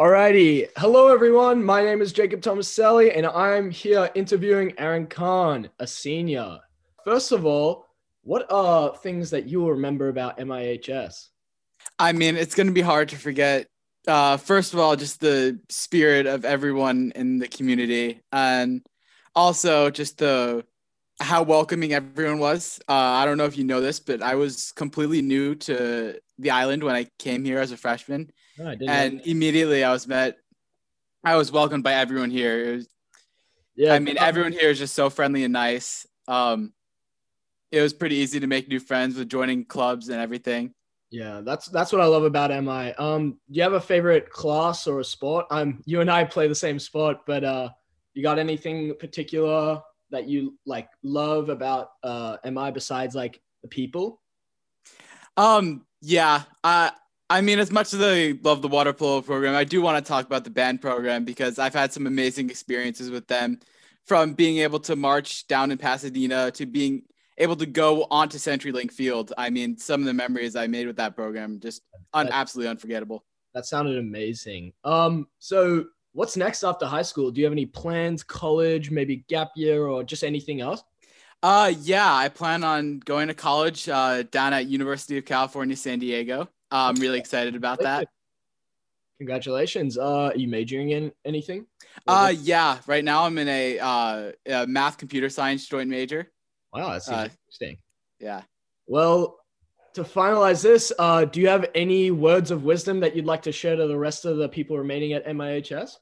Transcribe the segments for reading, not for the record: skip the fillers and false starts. Alrighty, hello everyone. My name is Jacob Tomaselli, and I'm here interviewing Aaron Kahn, a senior. First of all, what are things that you will remember about MIHS? I mean, it's going to be hard to forget. First of all, just the spirit of everyone in the community, and also just how welcoming everyone was. I don't know if you know this, but I was completely new to the island when I came here as a freshman. No, I didn't. And immediately I was welcomed by everyone here. Everyone here is just so friendly and nice. It was pretty easy to make new friends with joining clubs and everything. Yeah, that's what I love about MI. Do you have a favorite class or a sport? You and I play the same sport, but you got anything particular that you like love about MI besides like the people? I mean, as much as I love the water polo program, I do want to talk about the band program because I've had some amazing experiences with them, from being able to march down in Pasadena to being able to go onto CenturyLink Field. I mean, some of the memories I made with that program, just absolutely unforgettable. That sounded amazing. So what's next after high school? Do you have any plans, college, maybe gap year, or just anything else? I plan on going to college down at University of California, San Diego. I'm really excited about that. Congratulations. Are you majoring in anything? Right now I'm in a math computer science joint major. Wow, that seems interesting. Yeah. Well, to finalize this, do you have any words of wisdom that you'd like to share to the rest of the people remaining at MIHS?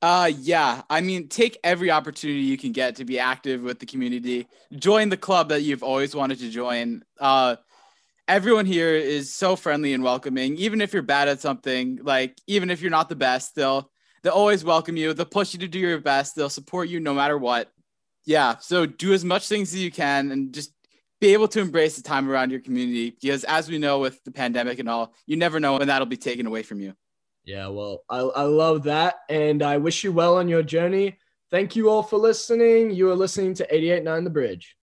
I mean, take every opportunity you can get to be active with the community. Join the club that you've always wanted to join. Everyone here is so friendly and welcoming. Even if you're bad at something, like even if you're not the best, they'll always welcome you. They'll push you to do your best. They'll support you no matter what. Yeah. So do as much things as you can and just be able to embrace the time around your community, because as we know with the pandemic and all, you never know when that'll be taken away from you. Yeah. Well, I love that. And I wish you well on your journey. Thank you all for listening. You are listening to 88.9 The Bridge.